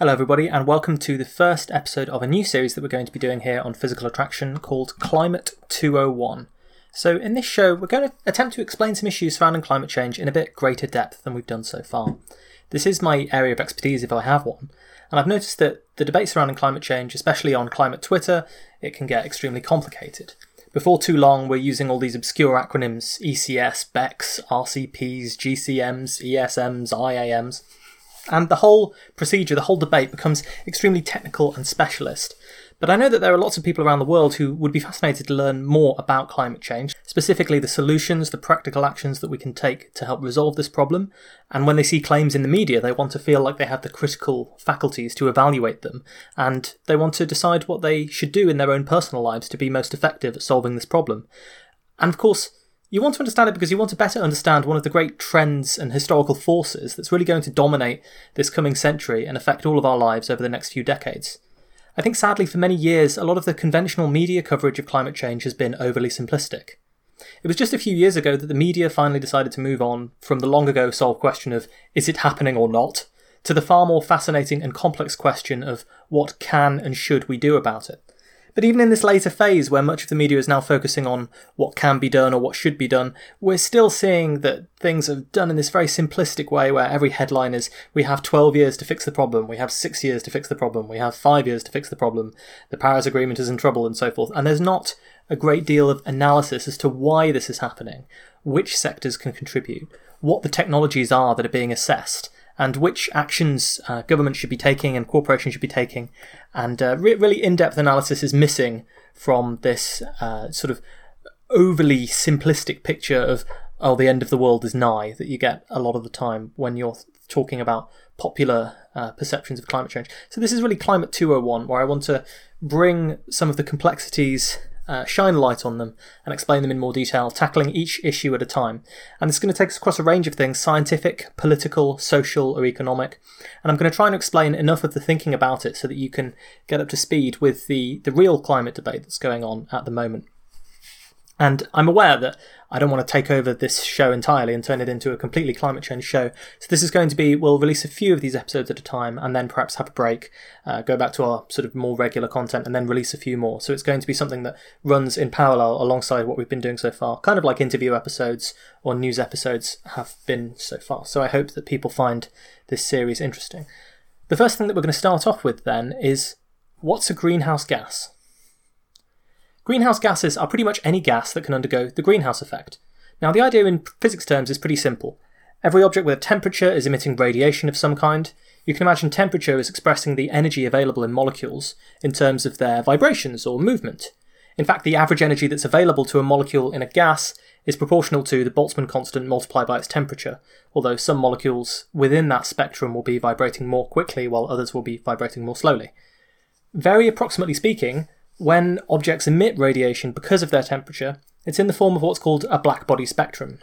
Hello everybody and welcome to the first episode of a new series that we're going to be doing here on physical attraction called Climate 201. So in this show we're going to attempt to explain some issues surrounding climate change in a bit greater depth than we've done so far. This is my area of expertise if I have one, and I've noticed that the debate surrounding climate change, especially on Climate Twitter, it can get extremely complicated. Before too long we're using all these obscure acronyms, ECS, BECs, RCPs, GCMs, ESMs, IAMs. And the whole procedure, the whole debate becomes extremely technical and specialist. But I know that there are lots of people around the world who would be fascinated to learn more about climate change, specifically the solutions, the practical actions that we can take to help resolve this problem. And when they see claims in the media, they want to feel like they have the critical faculties to evaluate them. And they want to decide what they should do in their own personal lives to be most effective at solving this problem. And of course, you want to understand it because you want to better understand one of the great trends and historical forces that's really going to dominate this coming century and affect all of our lives over the next few decades. I think sadly for many years, a lot of the conventional media coverage of climate change has been overly simplistic. It was just a few years ago that the media finally decided to move on from the long ago solved question of is it happening or not, to the far more fascinating and complex question of what can and should we do about it. But even in this later phase, where much of the media is now focusing on what can be done or what should be done, we're still seeing that things are done in this very simplistic way where every headline is, we have 12 years to fix the problem, we have 6 years to fix the problem, we have 5 years to fix the problem, the Paris Agreement is in trouble and so forth. And there's not a great deal of analysis as to why this is happening, which sectors can contribute, what the technologies are that are being assessed, and which actions government should be taking and corporations should be taking. And really in-depth analysis is missing from this sort of overly simplistic picture of, oh, the end of the world is nigh, that you get a lot of the time when you're talking about popular perceptions of climate change. So this is really Climate 201, where I want to bring some of the complexities, shine a light on them and explain them in more detail, tackling each issue at a time. And it's going to take us across a range of things, scientific, political, social or economic. And I'm going to try and explain enough of the thinking about it so that you can get up to speed with the real climate debate that's going on at the moment. And I'm aware that I don't want to take over this show entirely and turn it into a completely climate change show. So this is going to be, we'll release a few of these episodes at a time and then perhaps have a break, go back to our sort of more regular content and then release a few more. So it's going to be something that runs in parallel alongside what we've been doing so far, kind of like interview episodes or news episodes have been so far. So I hope that people find this series interesting. The first thing that we're going to start off with then is, what's a greenhouse gas? Greenhouse gases are pretty much any gas that can undergo the greenhouse effect. Now, the idea in physics terms is pretty simple. Every object with a temperature is emitting radiation of some kind. You can imagine temperature as expressing the energy available in molecules in terms of their vibrations or movement. In fact, the average energy that's available to a molecule in a gas is proportional to the Boltzmann constant multiplied by its temperature, although some molecules within that spectrum will be vibrating more quickly while others will be vibrating more slowly. Very approximately speaking, when objects emit radiation because of their temperature, it's in the form of what's called a blackbody spectrum.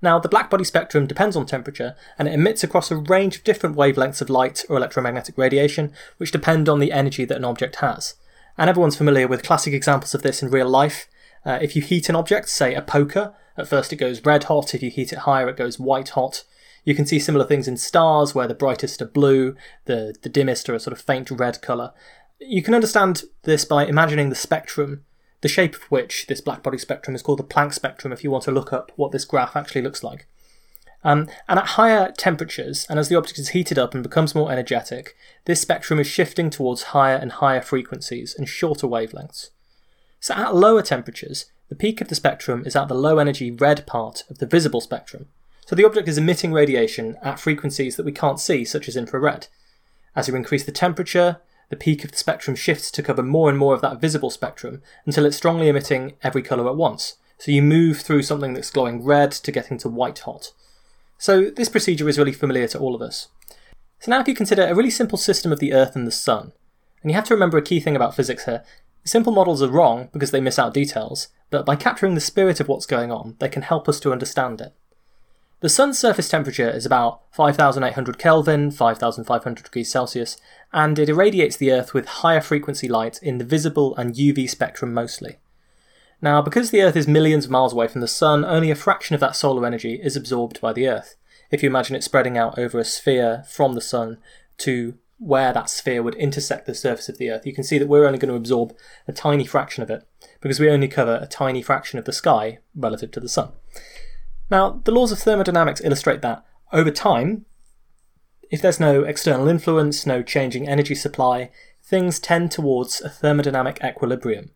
Now, the blackbody spectrum depends on temperature, and it emits across a range of different wavelengths of light or electromagnetic radiation, which depend on the energy that an object has. And everyone's familiar with classic examples of this in real life. If you heat an object, say a poker, at first it goes red hot, if you heat it higher it goes white hot. You can see similar things in stars, where the brightest are blue, the dimmest are a sort of faint red colour. You can understand this by imagining the spectrum, the shape of which this blackbody spectrum is called the Planck spectrum, if you want to look up what this graph actually looks like. And at higher temperatures, and as the object is heated up and becomes more energetic, this spectrum is shifting towards higher and higher frequencies and shorter wavelengths. So at lower temperatures, the peak of the spectrum is at the low-energy red part of the visible spectrum. So the object is emitting radiation at frequencies that we can't see, such as infrared. As you increase the temperature, the peak of the spectrum shifts to cover more and more of that visible spectrum until it's strongly emitting every colour at once. So you move through something that's glowing red to getting to white hot. So this procedure is really familiar to all of us. So now if you consider a really simple system of the Earth and the Sun, and you have to remember a key thing about physics here, simple models are wrong because they miss out details, but by capturing the spirit of what's going on, they can help us to understand it. The Sun's surface temperature is about 5,800 Kelvin, 5,500 degrees Celsius, and it irradiates the Earth with higher frequency light in the visible and UV spectrum mostly. Now, because the Earth is millions of miles away from the Sun, only a fraction of that solar energy is absorbed by the Earth, if you imagine it spreading out over a sphere from the Sun to where that sphere would intersect the surface of the Earth, you can see that we're only going to absorb a tiny fraction of it because we only cover a tiny fraction of the sky relative to the sun. Now, the laws of thermodynamics illustrate that over time, if there's no external influence, no changing energy supply, things tend towards a thermodynamic equilibrium,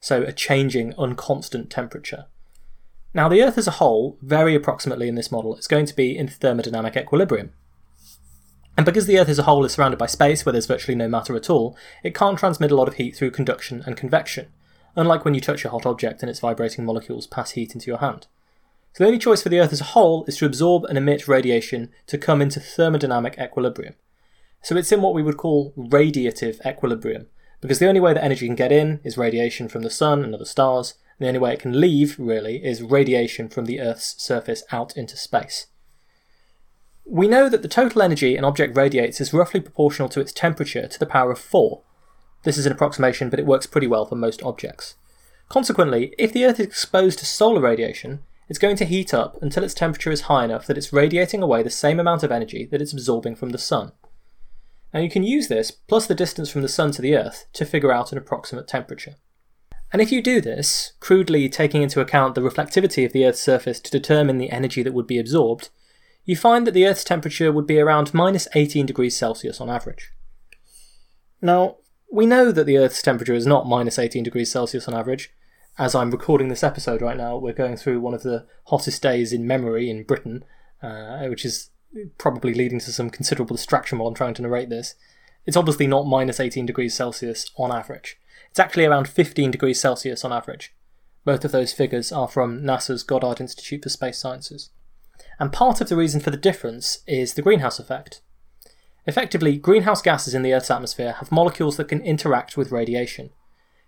so a changing, unconstant temperature. Now, the Earth as a whole, very approximately in this model, is going to be in thermodynamic equilibrium. And because the Earth as a whole is surrounded by space where there's virtually no matter at all, it can't transmit a lot of heat through conduction and convection, unlike when you touch a hot object and its vibrating molecules pass heat into your hand. So the only choice for the Earth as a whole is to absorb and emit radiation to come into thermodynamic equilibrium. So it's in what we would call radiative equilibrium, because the only way that energy can get in is radiation from the sun and other stars, and the only way it can leave, really, is radiation from the Earth's surface out into space. We know that the total energy an object radiates is roughly proportional to its temperature to the power of 4. This is an approximation, but it works pretty well for most objects. Consequently, if the Earth is exposed to solar radiation, it's going to heat up until its temperature is high enough that it's radiating away the same amount of energy that it's absorbing from the sun. Now you can use this, plus the distance from the sun to the Earth, to figure out an approximate temperature. And if you do this, crudely taking into account the reflectivity of the Earth's surface to determine the energy that would be absorbed, you find that the Earth's temperature would be around minus 18 degrees Celsius on average. Now, we know that the Earth's temperature is not minus 18 degrees Celsius on average. As I'm recording this episode right now, we're going through one of the hottest days in memory in Britain, which is probably leading to some considerable distraction while I'm trying to narrate this. It's obviously not minus 18 degrees Celsius on average. It's actually around 15 degrees Celsius on average. Both of those figures are from NASA's Goddard Institute for Space Sciences. And part of the reason for the difference is the greenhouse effect. Effectively, greenhouse gases in the Earth's atmosphere have molecules that can interact with radiation.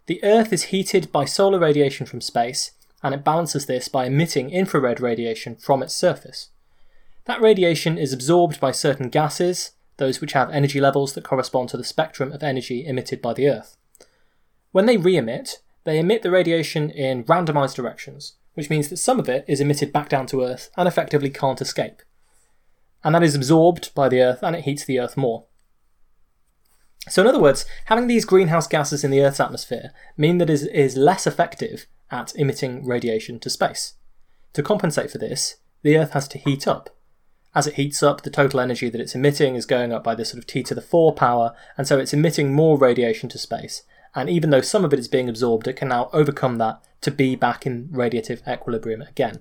The Earth is heated by solar radiation from space, and it balances this by emitting infrared radiation from its surface. That radiation is absorbed by certain gases, those which have energy levels that correspond to the spectrum of energy emitted by the Earth. When they re-emit, they emit the radiation in randomised directions, which means that some of it is emitted back down to Earth and effectively can't escape. And that is absorbed by the Earth and it heats the Earth more. So in other words, having these greenhouse gases in the Earth's atmosphere mean that it is less effective at emitting radiation to space. To compensate for this, the Earth has to heat up. As it heats up, the total energy that it's emitting is going up by this sort of T to the 4 power, and so it's emitting more radiation to space. And even though some of it is being absorbed, it can now overcome that to be back in radiative equilibrium again.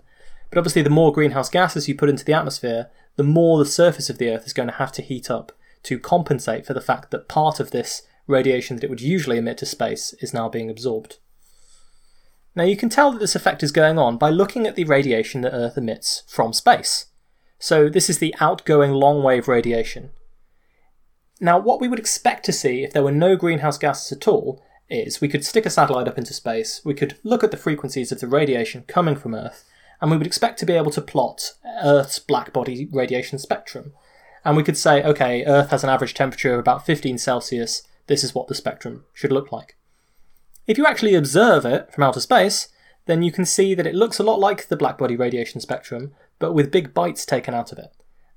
But obviously the more greenhouse gases you put into the atmosphere, the more the surface of the Earth is going to have to heat up to compensate for the fact that part of this radiation that it would usually emit to space is now being absorbed. Now you can tell that this effect is going on by looking at the radiation that Earth emits from space. So this is the outgoing long-wave radiation. Now, what we would expect to see if there were no greenhouse gases at all is we could stick a satellite up into space, we could look at the frequencies of the radiation coming from Earth, and we would expect to be able to plot Earth's black body radiation spectrum. And we could say, okay, Earth has an average temperature of about 15 Celsius, this is what the spectrum should look like. If you actually observe it from outer space, then you can see that it looks a lot like the black body radiation spectrum, but with big bites taken out of it.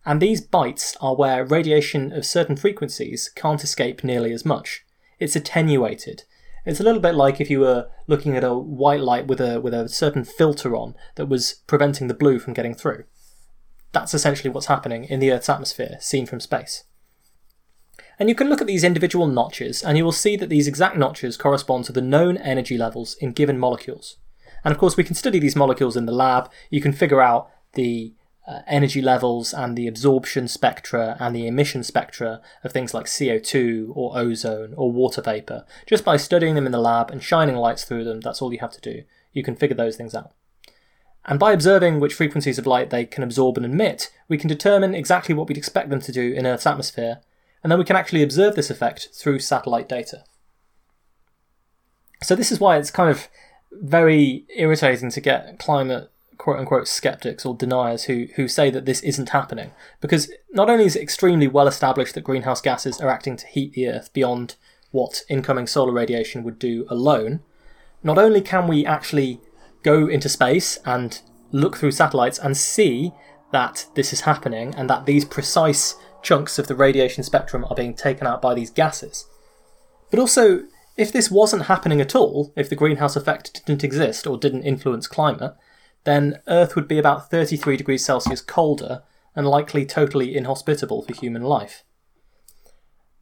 And these bites are where radiation of certain frequencies can't escape nearly as much. It's attenuated. It's a little bit like if you were looking at a white light with a certain filter on that was preventing the blue from getting through. That's essentially what's happening in the Earth's atmosphere, seen from space. And you can look at these individual notches, and you will see that these exact notches correspond to the known energy levels in given molecules. And of course, we can study these molecules in the lab. You can figure out the energy levels and the absorption spectra and the emission spectra of things like CO2 or ozone or water vapour. Just by studying them in the lab and shining lights through them, that's all you have to do. You can figure those things out. And by observing which frequencies of light they can absorb and emit, we can determine exactly what we'd expect them to do in Earth's atmosphere, and then we can actually observe this effect through satellite data. So this is why it's kind of very irritating to get climate quote-unquote skeptics or deniers who say that this isn't happening, because not only is it extremely well established that greenhouse gases are acting to heat the Earth beyond what incoming solar radiation would do alone, not only can we actually go into space and look through satellites and see that this is happening and that these precise chunks of the radiation spectrum are being taken out by these gases. But also, if this wasn't happening at all, if the greenhouse effect didn't exist or didn't influence climate, then Earth would be about 33 degrees Celsius colder and likely totally inhospitable for human life.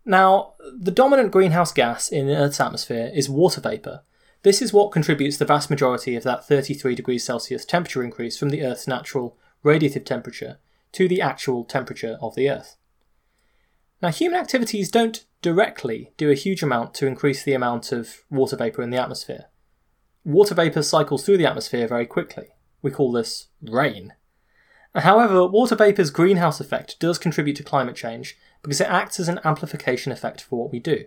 Now, the dominant greenhouse gas in Earth's atmosphere is water vapour. This is what contributes the vast majority of that 33 degrees Celsius temperature increase from the Earth's natural radiative temperature to the actual temperature of the Earth. Now, human activities don't directly do a huge amount to increase the amount of water vapour in the atmosphere. Water vapour cycles through the atmosphere very quickly. We call this rain. However, water vapour's greenhouse effect does contribute to climate change because it acts as an amplification effect for what we do.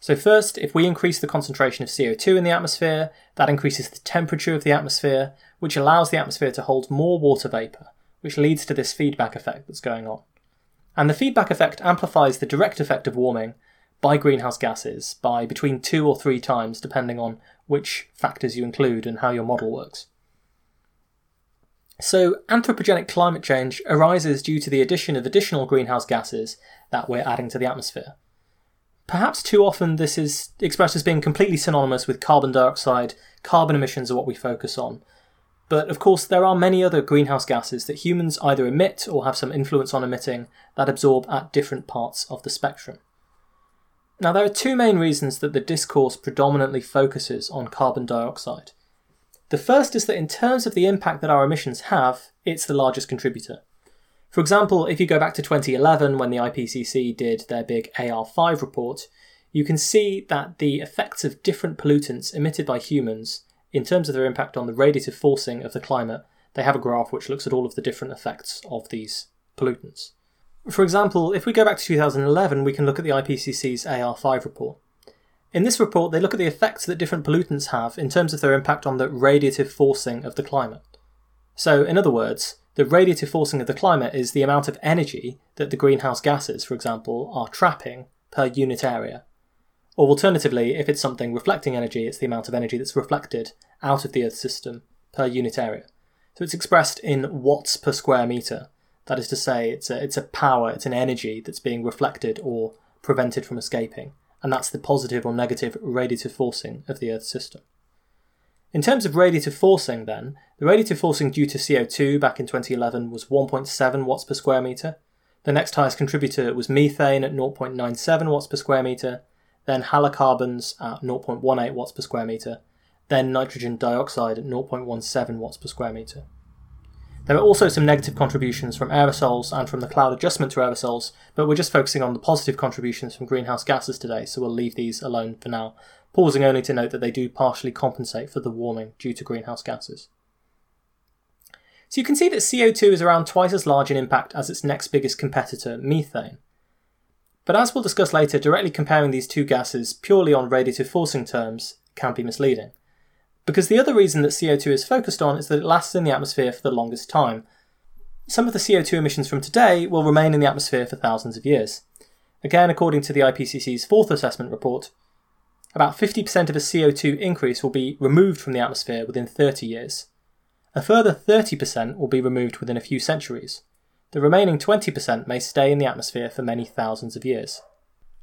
So first, if we increase the concentration of CO2 in the atmosphere, that increases the temperature of the atmosphere, which allows the atmosphere to hold more water vapour, which leads to this feedback effect that's going on. And the feedback effect amplifies the direct effect of warming by greenhouse gases by between 2 or 3 times, depending on which factors you include and how your model works. So anthropogenic climate change arises due to the addition of additional greenhouse gases that we're adding to the atmosphere. Perhaps too often this is expressed as being completely synonymous with carbon dioxide. Carbon emissions are what we focus on. But of course there are many other greenhouse gases that humans either emit or have some influence on emitting that absorb at different parts of the spectrum. Now there are two main reasons that the discourse predominantly focuses on carbon dioxide. The first is that in terms of the impact that our emissions have, it's the largest contributor. For example, if you go back to 2011 when the IPCC did their big AR5 report, you can see that the effects of different pollutants emitted by humans in terms of their impact on the radiative forcing of the climate, they have a graph which looks at all of the different effects of these pollutants. For example, if we go back to 2011, we can look at the IPCC's AR5 report. In this report, they look at the effects that different pollutants have in terms of their impact on the radiative forcing of the climate. So, in other words, the radiative forcing of the climate is the amount of energy that the greenhouse gases, for example, are trapping per unit area. Or alternatively, if it's something reflecting energy, it's the amount of energy that's reflected out of the Earth system per unit area. So it's expressed in watts per square metre. That is to say, it's a power, it's an energy that's being reflected or prevented from escaping. And that's the positive or negative radiative forcing of the Earth system. In terms of radiative forcing then, the radiative forcing due to CO2 back in 2011 was 1.7 watts per square metre. The next highest contributor was methane at 0.97 watts per square metre, then halocarbons at 0.18 watts per square metre, then nitrogen dioxide at 0.17 watts per square metre. There are also some negative contributions from aerosols and from the cloud adjustment to aerosols, but we're just focusing on the positive contributions from greenhouse gases today, so we'll leave these alone for now, pausing only to note that they do partially compensate for the warming due to greenhouse gases. So you can see that CO2 is around twice as large an impact as its next biggest competitor, methane. But as we'll discuss later, directly comparing these two gases purely on radiative forcing terms can be misleading. Because the other reason that CO2 is focused on is that it lasts in the atmosphere for the longest time. Some of the CO2 emissions from today will remain in the atmosphere for thousands of years. Again, according to the IPCC's fourth assessment report, about 50% of a CO2 increase will be removed from the atmosphere within 30 years. A further 30% will be removed within a few centuries. The remaining 20% may stay in the atmosphere for many thousands of years.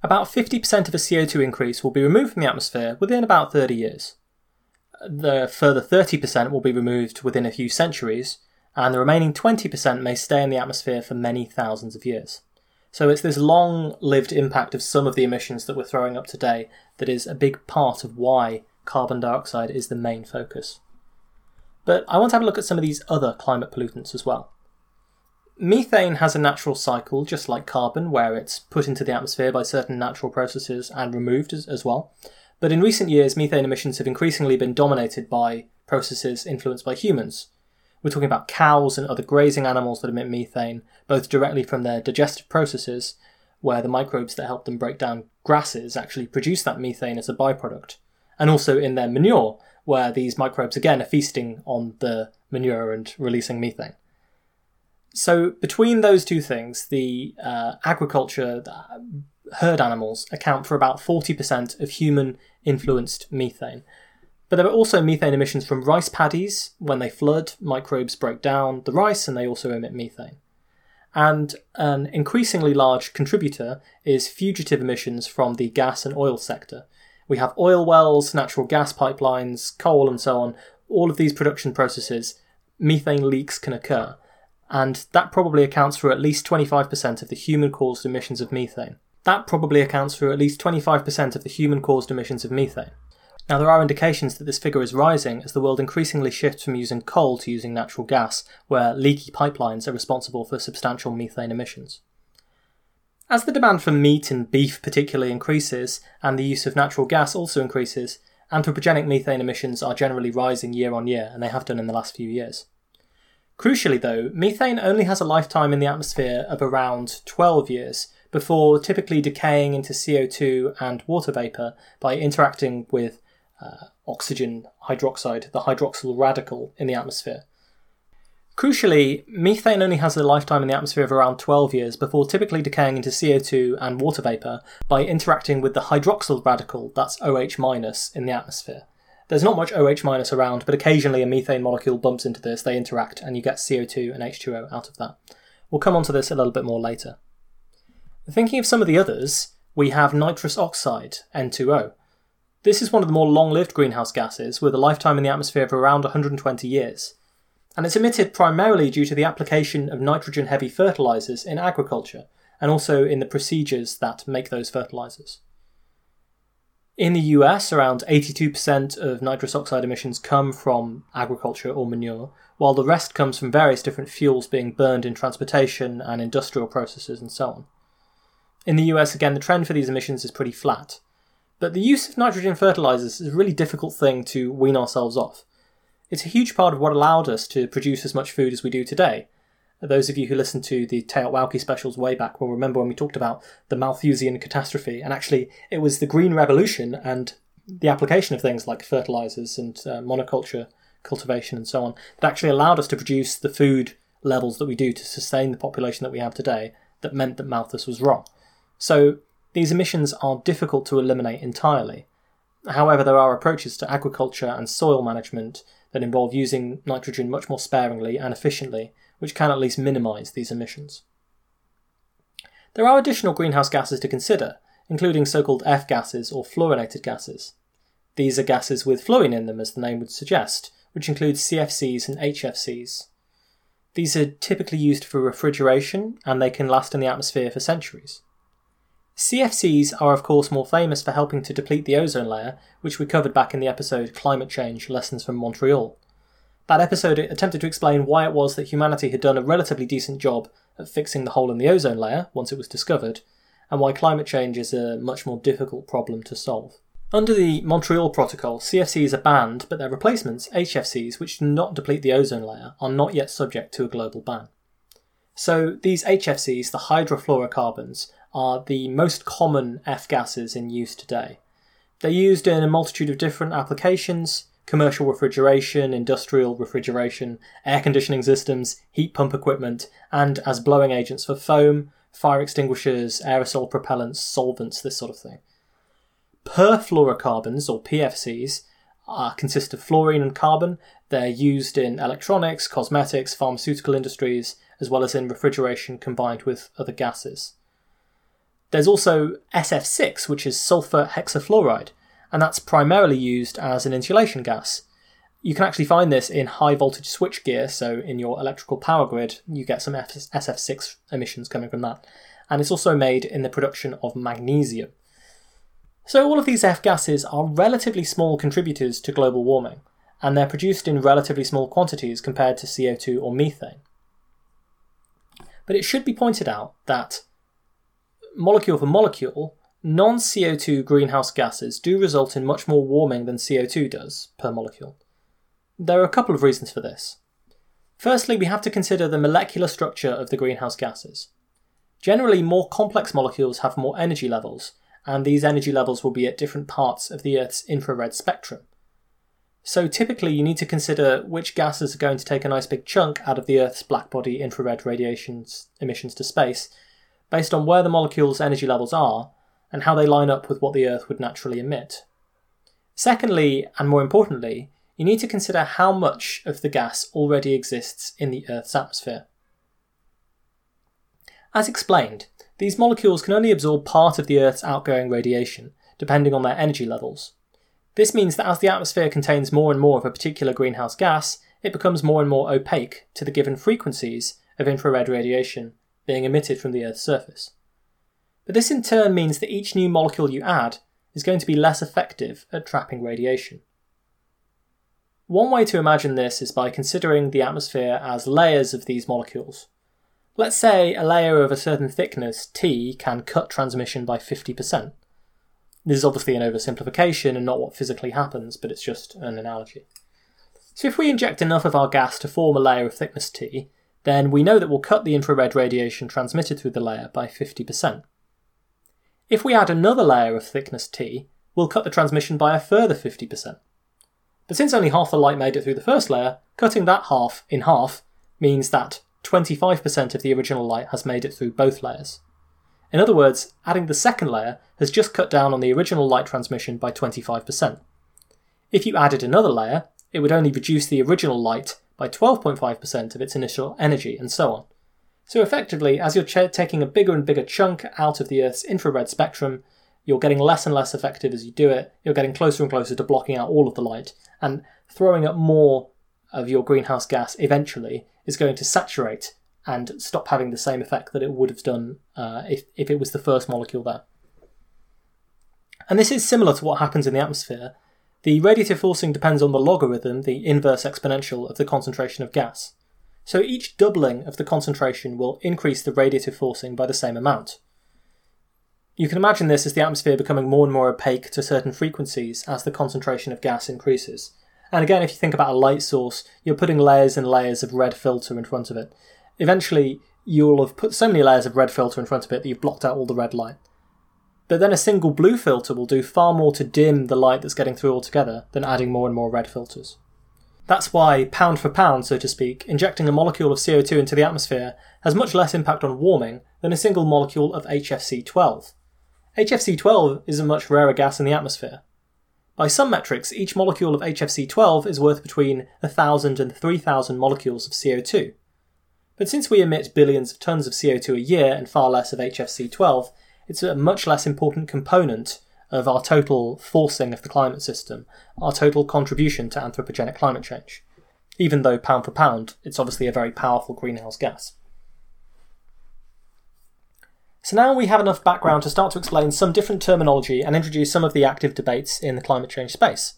About 50% of a CO2 increase will be removed from the atmosphere within about 30 years. The further 30% will be removed within a few centuries, and the remaining 20% may stay in the atmosphere for many thousands of years. So it's this long-lived impact of some of the emissions that we're throwing up today that is a big part of why carbon dioxide is the main focus. But I want to have a look at some of these other climate pollutants as well. Methane has a natural cycle, just like carbon, where it's put into the atmosphere by certain natural processes and removed as well. But in recent years, methane emissions have increasingly been dominated by processes influenced by humans. We're talking about cows and other grazing animals that emit methane, both directly from their digestive processes, where the microbes that help them break down grasses actually produce that methane as a byproduct, and also in their manure, where these microbes again are feasting on the manure and releasing methane. So between those two things, the agriculture, herd animals account for about 40% of human-influenced methane. But there are also methane emissions from rice paddies. When they flood, microbes break down the rice and they also emit methane. And an increasingly large contributor is fugitive emissions from the gas and oil sector. We have oil wells, natural gas pipelines, coal and so on. All of these production processes, methane leaks can occur. And that probably accounts for at least 25% of the human-caused emissions of methane. Now, there are indications that this figure is rising as the world increasingly shifts from using coal to using natural gas, where leaky pipelines are responsible for substantial methane emissions. As the demand for meat and beef particularly increases, and the use of natural gas also increases, anthropogenic methane emissions are generally rising year on year, and they have done in the last few years. Crucially though, methane only has a lifetime in the atmosphere of around 12 years, before typically decaying into CO2 and water vapour by interacting with oxygen hydroxide, the hydroxyl radical in the atmosphere. Crucially, methane only has a lifetime in the atmosphere of around 12 years before typically decaying into CO2 and water vapour by interacting with the hydroxyl radical, that's OH- in the atmosphere. There's not much OH- around, but occasionally a methane molecule bumps into this, they interact, and you get CO2 and H2O out of that. We'll come onto this a little bit more later. Thinking of some of the others, we have nitrous oxide, N2O. This is one of the more long-lived greenhouse gases, with a lifetime in the atmosphere of around 120 years. And it's emitted primarily due to the application of nitrogen-heavy fertilisers in agriculture, and also in the procedures that make those fertilisers. In the US, around 82% of nitrous oxide emissions come from agriculture or manure, while the rest comes from various different fuels being burned in transportation and industrial processes and so on. In the US, again, the trend for these emissions is pretty flat. But the use of nitrogen fertilisers is a really difficult thing to wean ourselves off. It's a huge part of what allowed us to produce as much food as we do today. Those of you who listened to the Teot-Wauke specials way back will remember when we talked about the Malthusian catastrophe, and actually it was the Green Revolution and the application of things like fertilisers and monoculture cultivation and so on that actually allowed us to produce the food levels that we do to sustain the population that we have today that meant that Malthus was wrong. So these emissions are difficult to eliminate entirely. However, there are approaches to agriculture and soil management that involve using nitrogen much more sparingly and efficiently, which can at least minimise these emissions. There are additional greenhouse gases to consider, including so-called F gases or fluorinated gases. These are gases with fluorine in them, as the name would suggest, which include CFCs and HFCs. These are typically used for refrigeration, and they can last in the atmosphere for centuries. CFCs are of course more famous for helping to deplete the ozone layer, which we covered back in the episode Climate Change: Lessons from Montreal. That episode attempted to explain why it was that humanity had done a relatively decent job at fixing the hole in the ozone layer once it was discovered, and why climate change is a much more difficult problem to solve. Under the Montreal Protocol, CFCs are banned, but their replacements, HFCs, which do not deplete the ozone layer, are not yet subject to a global ban. So these HFCs, the hydrofluorocarbons, are the most common F gases in use today. They're used in a multitude of different applications: commercial refrigeration, industrial refrigeration, air conditioning systems, heat pump equipment, and as blowing agents for foam, fire extinguishers, aerosol propellants, solvents, this sort of thing. Perfluorocarbons, or PFCs, consist of fluorine and carbon. They're used in electronics, cosmetics, pharmaceutical industries, as well as in refrigeration combined with other gases. There's also SF6, which is sulfur hexafluoride, and that's primarily used as an insulation gas. You can actually find this in high voltage switchgear, so in your electrical power grid, you get some SF6 emissions coming from that. And it's also made in the production of magnesium. So all of these F gases are relatively small contributors to global warming, and they're produced in relatively small quantities compared to CO2 or methane. But it should be pointed out that molecule for molecule, non-CO2 greenhouse gases do result in much more warming than CO2 does per molecule. There are a couple of reasons for this. Firstly, we have to consider the molecular structure of the greenhouse gases. Generally, more complex molecules have more energy levels, and these energy levels will be at different parts of the Earth's infrared spectrum. So typically you need to consider which gases are going to take a nice big chunk out of the Earth's black body infrared radiation emissions to space, based on where the molecule's energy levels are and how they line up with what the Earth would naturally emit. Secondly, and more importantly, you need to consider how much of the gas already exists in the Earth's atmosphere. As explained, these molecules can only absorb part of the Earth's outgoing radiation, depending on their energy levels. This means that as the atmosphere contains more and more of a particular greenhouse gas, it becomes more and more opaque to the given frequencies of infrared radiation being emitted from the Earth's surface. But this in turn means that each new molecule you add is going to be less effective at trapping radiation. One way to imagine this is by considering the atmosphere as layers of these molecules. Let's say a layer of a certain thickness, T, can cut transmission by 50%. This is obviously an oversimplification and not what physically happens, but it's just an analogy. So if we inject enough of our gas to form a layer of thickness T, then we know that we'll cut the infrared radiation transmitted through the layer by 50%. If we add another layer of thickness T, we'll cut the transmission by a further 50%. But since only half the light made it through the first layer, cutting that half in half means that 25% of the original light has made it through both layers. In other words, adding the second layer has just cut down on the original light transmission by 25%. If you added another layer, it would only reduce the original light by 12.5% of its initial energy, and so on. So effectively, as you're taking a bigger and bigger chunk out of the Earth's infrared spectrum, you're getting less and less effective as you do it, you're getting closer and closer to blocking out all of the light, and throwing up more of your greenhouse gas eventually is going to saturate and stop having the same effect that it would have done if it was the first molecule there. And this is similar to what happens in the atmosphere. The radiative forcing depends on the logarithm, the inverse exponential of the concentration of gas. So each doubling of the concentration will increase the radiative forcing by the same amount. You can imagine this as the atmosphere becoming more and more opaque to certain frequencies as the concentration of gas increases. And again, if you think about a light source, you're putting layers and layers of red filter in front of it. Eventually, you'll have put so many layers of red filter in front of it that you've blocked out all the red light. But then a single blue filter will do far more to dim the light that's getting through altogether than adding more and more red filters. That's why, pound for pound, so to speak, injecting a molecule of CO2 into the atmosphere has much less impact on warming than a single molecule of HFC-12. HFC-12 is a much rarer gas in the atmosphere. By some metrics, each molecule of HFC-12 is worth between 1,000 and 3,000 molecules of CO2. But since we emit billions of tons of CO2 a year and far less of HFC-12, it's a much less important component of our total forcing of the climate system, our total contribution to anthropogenic climate change, even though pound for pound, it's obviously a very powerful greenhouse gas. So now we have enough background to start to explain some different terminology and introduce some of the active debates in the climate change space.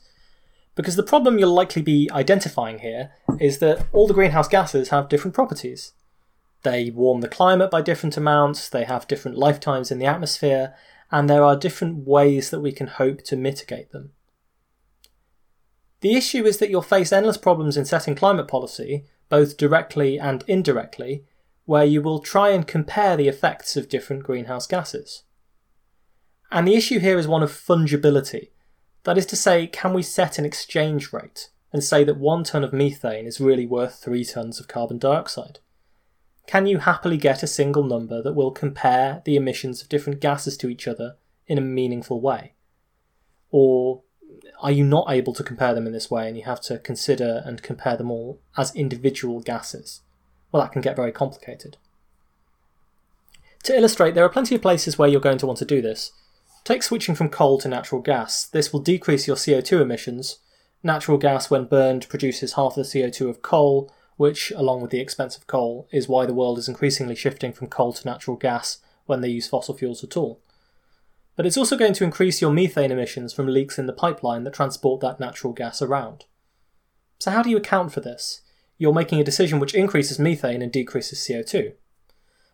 Because the problem you'll likely be identifying here is that all the greenhouse gases have different properties. They warm the climate by different amounts, they have different lifetimes in the atmosphere, and there are different ways that we can hope to mitigate them. The issue is that you'll face endless problems in setting climate policy, both directly and indirectly, where you will try and compare the effects of different greenhouse gases. And the issue here is one of fungibility. That is to say, can we set an exchange rate and say that 1 ton of methane is really worth 3 tons of carbon dioxide? Can you happily get a single number that will compare the emissions of different gases to each other in a meaningful way? Or are you not able to compare them in this way and you have to consider and compare them all as individual gases? Well, that can get very complicated. To illustrate, there are plenty of places where you're going to want to do this. Take switching from coal to natural gas. This will decrease your CO2 emissions. Natural gas, when burned, produces half the CO2 of coal, which, along with the expense of coal, is why the world is increasingly shifting from coal to natural gas when they use fossil fuels at all. But it's also going to increase your methane emissions from leaks in the pipeline that transport that natural gas around. So how do you account for this? You're making a decision which increases methane and decreases CO2.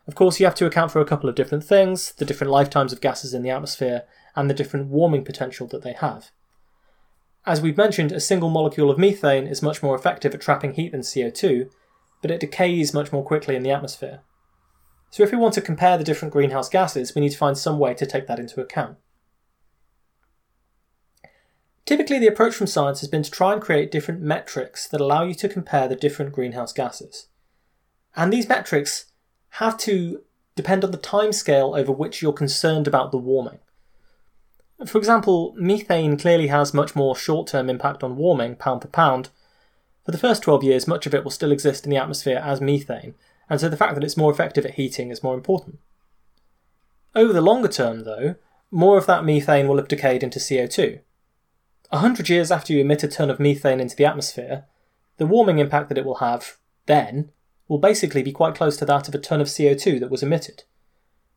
Of course, you have to account for a couple of different things, the different lifetimes of gases in the atmosphere, and the different warming potential that they have. As we've mentioned, a single molecule of methane is much more effective at trapping heat than CO2, but it decays much more quickly in the atmosphere. So if we want to compare the different greenhouse gases, we need to find some way to take that into account. Typically, the approach from science has been to try and create different metrics that allow you to compare the different greenhouse gases. And these metrics have to depend on the timescale over which you're concerned about the warming. For example, methane clearly has much more short-term impact on warming, pound for pound. For the first 12 years, much of it will still exist in the atmosphere as methane, and so the fact that it's more effective at heating is more important. Over the longer term, though, more of that methane will have decayed into CO2. 100 years after you emit a ton of methane into the atmosphere, the warming impact that it will have then will basically be quite close to that of a ton of CO2 that was emitted.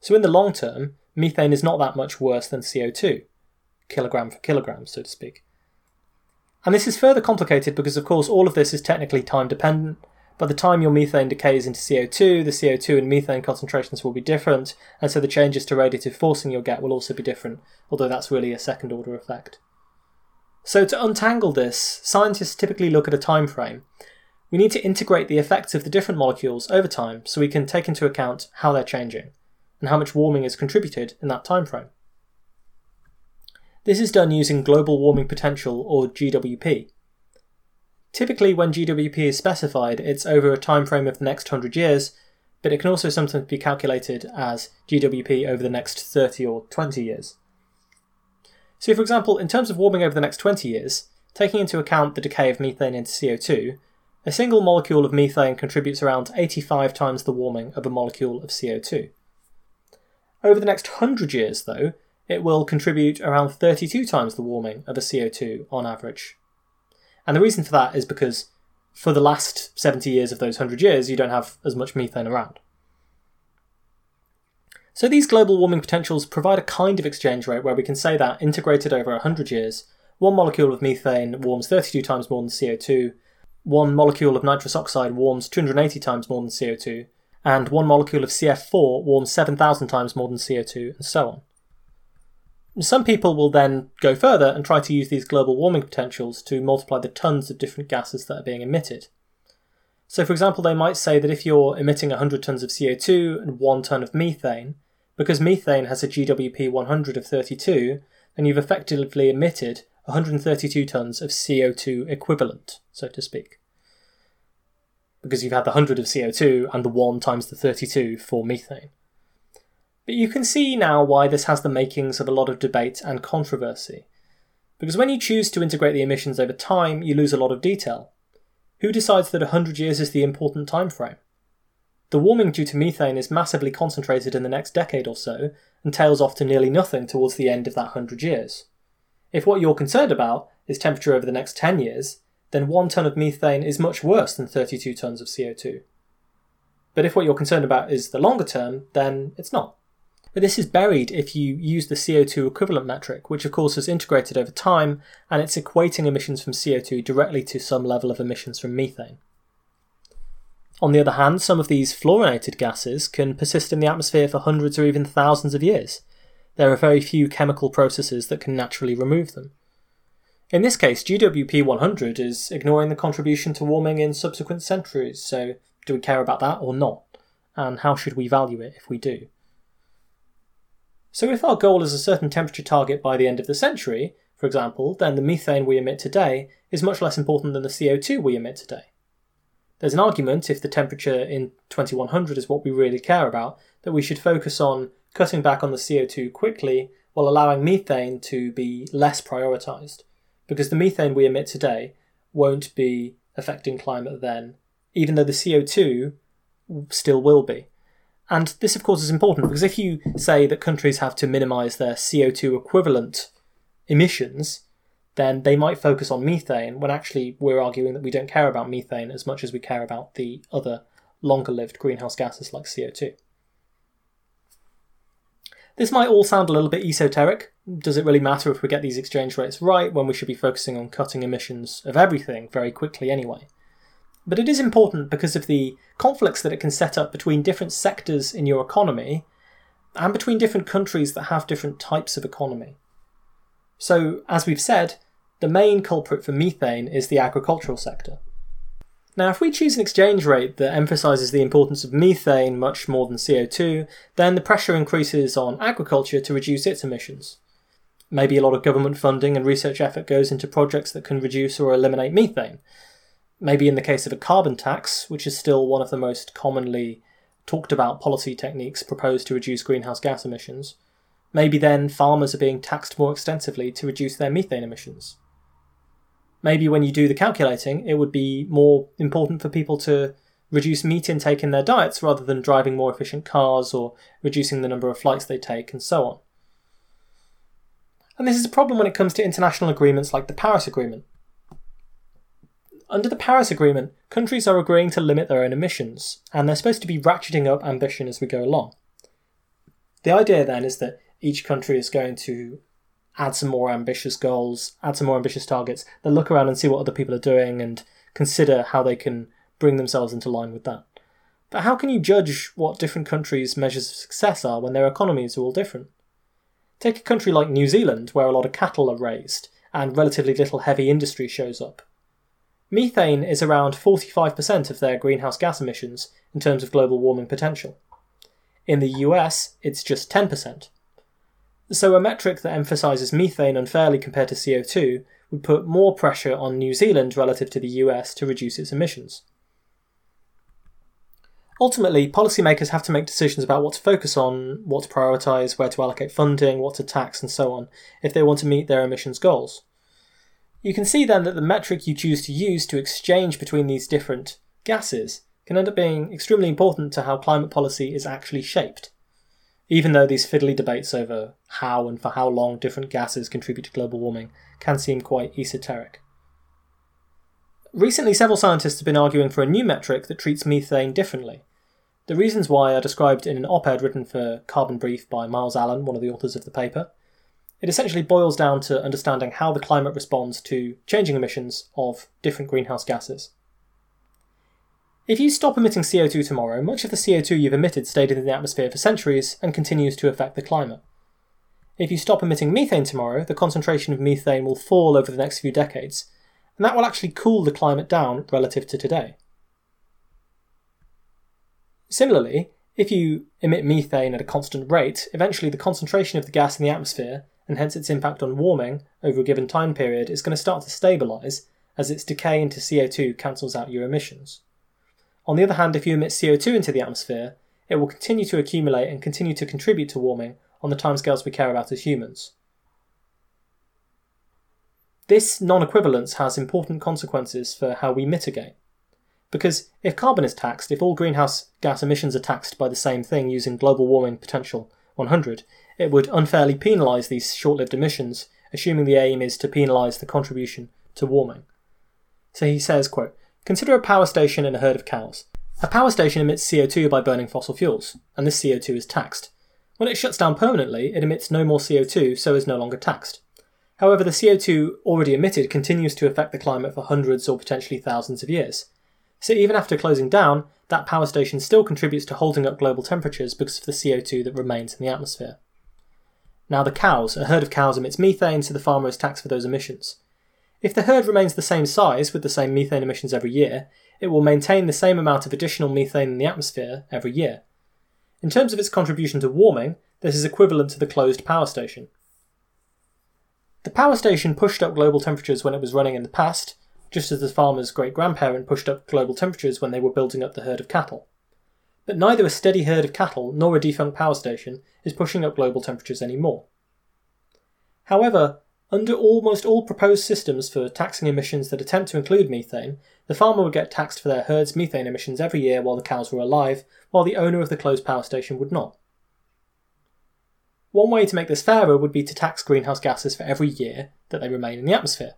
So in the long term, methane is not that much worse than CO2, kilogram for kilogram, so to speak. And this is further complicated because, of course, all of this is technically time-dependent. By the time your methane decays into CO2, the CO2 and methane concentrations will be different, and so the changes to radiative forcing you'll get will also be different, although that's really a second-order effect. So to untangle this, scientists typically look at a time frame. We need to integrate the effects of the different molecules over time so we can take into account how they're changing, and how much warming is contributed in that time frame. This is done using global warming potential, or GWP. Typically, when GWP is specified, it's over a time frame of the next 100 years, but it can also sometimes be calculated as GWP over the next 30 or 20 years. So, for example, in terms of warming over the next 20 years, taking into account the decay of methane into CO2, a single molecule of methane contributes around 85 times the warming of a molecule of CO2. Over the next 100 years, though, it will contribute around 32 times the warming of a CO2 on average. And the reason for that is because for the last 70 years of those 100 years, you don't have as much methane around. So these global warming potentials provide a kind of exchange rate where we can say that, integrated over 100 years, one molecule of methane warms 32 times more than CO2, one molecule of nitrous oxide warms 280 times more than CO2, and one molecule of CF4 warms 7,000 times more than CO2, and so on. Some people will then go further and try to use these global warming potentials to multiply the tons of different gases that are being emitted. So, for example, they might say that if you're emitting 100 tons of CO2 and 1 ton of methane, because methane has a GWP100 of 32, then you've effectively emitted 132 tons of CO2 equivalent, so to speak. Because you've had the 100 of CO2 and the 1 times the 32 for methane. But you can see now why this has the makings of a lot of debate and controversy. Because when you choose to integrate the emissions over time, you lose a lot of detail. Who decides that 100 years is the important time frame? The warming due to methane is massively concentrated in the next decade or so, and tails off to nearly nothing towards the end of that 100 years. If what you're concerned about is temperature over the next 10 years, then 1 ton of methane is much worse than 32 tons of CO2. But if what you're concerned about is the longer term, then it's not. But this is buried if you use the CO2 equivalent metric, which of course is integrated over time, and it's equating emissions from CO2 directly to some level of emissions from methane. On the other hand, some of these fluorinated gases can persist in the atmosphere for hundreds or even thousands of years. There are very few chemical processes that can naturally remove them. In this case, GWP100 is ignoring the contribution to warming in subsequent centuries, so do we care about that or not? And how should we value it if we do? So if our goal is a certain temperature target by the end of the century, for example, then the methane we emit today is much less important than the CO2 we emit today. There's an argument, if the temperature in 2100 is what we really care about, that we should focus on cutting back on the CO2 quickly while allowing methane to be less prioritised, because the methane we emit today won't be affecting climate then, even though the CO2 still will be. And this, of course, is important, because if you say that countries have to minimise their CO2 equivalent emissions, then they might focus on methane, when actually we're arguing that we don't care about methane as much as we care about the other longer-lived greenhouse gases like CO2. This might all sound a little bit esoteric. Does it really matter if we get these exchange rates right when we should be focusing on cutting emissions of everything very quickly anyway? But it is important because of the conflicts that it can set up between different sectors in your economy and between different countries that have different types of economy. So, as we've said, the main culprit for methane is the agricultural sector. Now, if we choose an exchange rate that emphasises the importance of methane much more than CO2, then the pressure increases on agriculture to reduce its emissions. Maybe a lot of government funding and research effort goes into projects that can reduce or eliminate methane. Maybe in the case of a carbon tax, which is still one of the most commonly talked about policy techniques proposed to reduce greenhouse gas emissions, maybe then farmers are being taxed more extensively to reduce their methane emissions. Maybe when you do the calculating, it would be more important for people to reduce meat intake in their diets rather than driving more efficient cars or reducing the number of flights they take, and so on. And this is a problem when it comes to international agreements like the Paris Agreement. Under the Paris Agreement, countries are agreeing to limit their own emissions, and they're supposed to be ratcheting up ambition as we go along. The idea then is that each country is going to add some more ambitious goals, add some more ambitious targets, then look around and see what other people are doing and consider how they can bring themselves into line with that. But how can you judge what different countries' measures of success are when their economies are all different? Take a country like New Zealand, where a lot of cattle are raised and relatively little heavy industry shows up. Methane is around 45% of their greenhouse gas emissions in terms of global warming potential. In the US, it's just 10%. So a metric that emphasises methane unfairly compared to CO2 would put more pressure on New Zealand relative to the US to reduce its emissions. Ultimately, policymakers have to make decisions about what to focus on, what to prioritise, where to allocate funding, what to tax, and so on, if they want to meet their emissions goals. You can see then that the metric you choose to use to exchange between these different gases can end up being extremely important to how climate policy is actually shaped, even though these fiddly debates over how and for how long different gases contribute to global warming can seem quite esoteric. Recently, several scientists have been arguing for a new metric that treats methane differently. The reasons why are described in an op-ed written for Carbon Brief by Miles Allen, one of the authors of the paper. It essentially boils down to understanding how the climate responds to changing emissions of different greenhouse gases. If you stop emitting CO2 tomorrow, much of the CO2 you've emitted stayed in the atmosphere for centuries and continues to affect the climate. If you stop emitting methane tomorrow, the concentration of methane will fall over the next few decades, and that will actually cool the climate down relative to today. Similarly, if you emit methane at a constant rate, eventually the concentration of the gas in the atmosphere, and hence its impact on warming over a given time period, is going to start to stabilise as its decay into CO2 cancels out your emissions. On the other hand, if you emit CO2 into the atmosphere, it will continue to accumulate and continue to contribute to warming on the timescales we care about as humans. This non-equivalence has important consequences for how we mitigate. Because if carbon is taxed, if all greenhouse gas emissions are taxed by the same thing using global warming potential 100, it would unfairly penalise these short-lived emissions, assuming the aim is to penalise the contribution to warming. So he says, quote, "Consider a power station and a herd of cows. A power station emits CO2 by burning fossil fuels, and this CO2 is taxed. When it shuts down permanently, it emits no more CO2, so is no longer taxed. However, the CO2 already emitted continues to affect the climate for hundreds or potentially thousands of years. So even after closing down, that power station still contributes to holding up global temperatures because of the CO2 that remains in the atmosphere. Now the cows. A herd of cows emits methane, so the farmer is taxed for those emissions. If the herd remains the same size with the same methane emissions every year, it will maintain the same amount of additional methane in the atmosphere every year. In terms of its contribution to warming, this is equivalent to the closed power station. The power station pushed up global temperatures when it was running in the past, just as the farmer's great-grandparent pushed up global temperatures when they were building up the herd of cattle. But neither a steady herd of cattle nor a defunct power station is pushing up global temperatures anymore. However, under almost all proposed systems for taxing emissions that attempt to include methane, the farmer would get taxed for their herd's methane emissions every year while the cows were alive, while the owner of the closed power station would not. One way to make this fairer would be to tax greenhouse gases for every year that they remain in the atmosphere.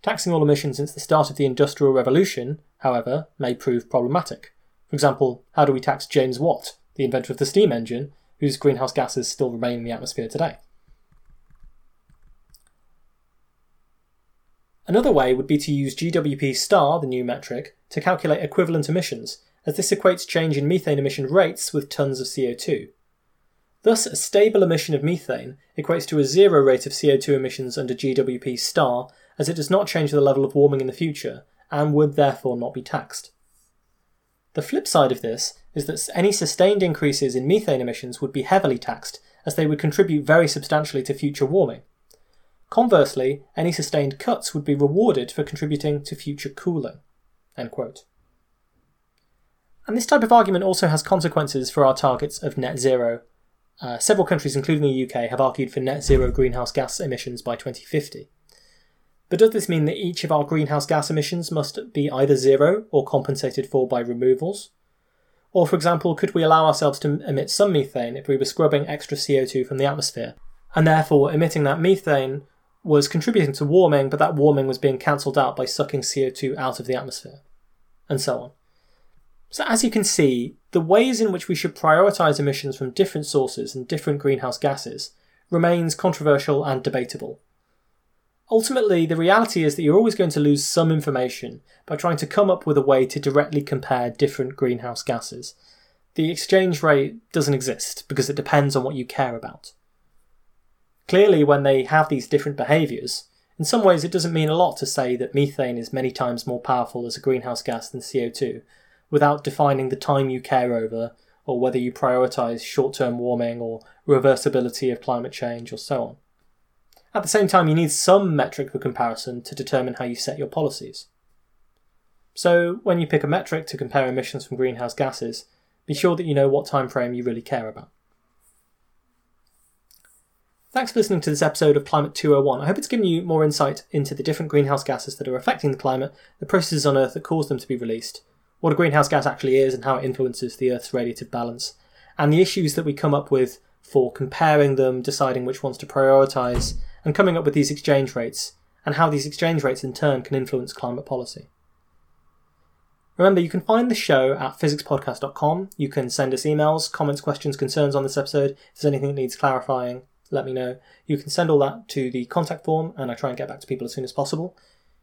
Taxing all emissions since the start of the Industrial Revolution, however, may prove problematic. For example, how do we tax James Watt, the inventor of the steam engine, whose greenhouse gases still remain in the atmosphere today? Another way would be to use GWP star, the new metric, to calculate equivalent emissions, as this equates change in methane emission rates with tonnes of CO2. Thus, a stable emission of methane equates to a zero rate of CO2 emissions under GWP star, as it does not change the level of warming in the future, and would therefore not be taxed. The flip side of this is that any sustained increases in methane emissions would be heavily taxed, as they would contribute very substantially to future warming. Conversely, any sustained cuts would be rewarded for contributing to future cooling." End quote. And this type of argument also has consequences for our targets of net zero. Several countries, including the UK, have argued for net zero greenhouse gas emissions by 2050. But does this mean that each of our greenhouse gas emissions must be either zero or compensated for by removals? Or, for example, could we allow ourselves to emit some methane if we were scrubbing extra CO2 from the atmosphere? And therefore, emitting that methane was contributing to warming, but that warming was being cancelled out by sucking CO2 out of the atmosphere, and so on. So as you can see, the ways in which we should prioritise emissions from different sources and different greenhouse gases remains controversial and debatable. Ultimately, the reality is that you're always going to lose some information by trying to come up with a way to directly compare different greenhouse gases. The exchange rate doesn't exist because it depends on what you care about. Clearly, when they have these different behaviours, in some ways it doesn't mean a lot to say that methane is many times more powerful as a greenhouse gas than CO2, without defining the time you care over, or whether you prioritise short-term warming or reversibility of climate change, or so on. At the same time, you need some metric for comparison to determine how you set your policies. So, when you pick a metric to compare emissions from greenhouse gases, be sure that you know what time frame you really care about. Thanks for listening to this episode of Climate 201. I hope it's given you more insight into the different greenhouse gases that are affecting the climate, the processes on Earth that cause them to be released, what a greenhouse gas actually is and how it influences the Earth's radiative balance, and the issues that we come up with for comparing them, deciding which ones to prioritise, and coming up with these exchange rates, and how these exchange rates in turn can influence climate policy. Remember, you can find the show at physicspodcast.com. You can send us emails, comments, questions, concerns on this episode. If there's anything that needs clarifying, let me know. You can send all that to the contact form, and I try and get back to people as soon as possible.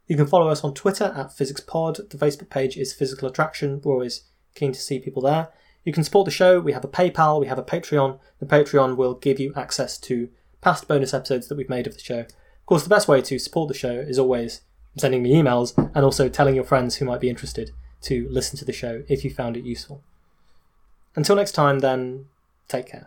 You can follow us on Twitter at PhysicsPod. The Facebook page is Physical Attraction. We're always keen to see people there. You can support the show. We have a PayPal. We have a Patreon. The Patreon will give you access to past bonus episodes that we've made of the show. Of course, the best way to support the show is always sending me emails and also telling your friends who might be interested to listen to the show if you found it useful. Until next time, then, take care.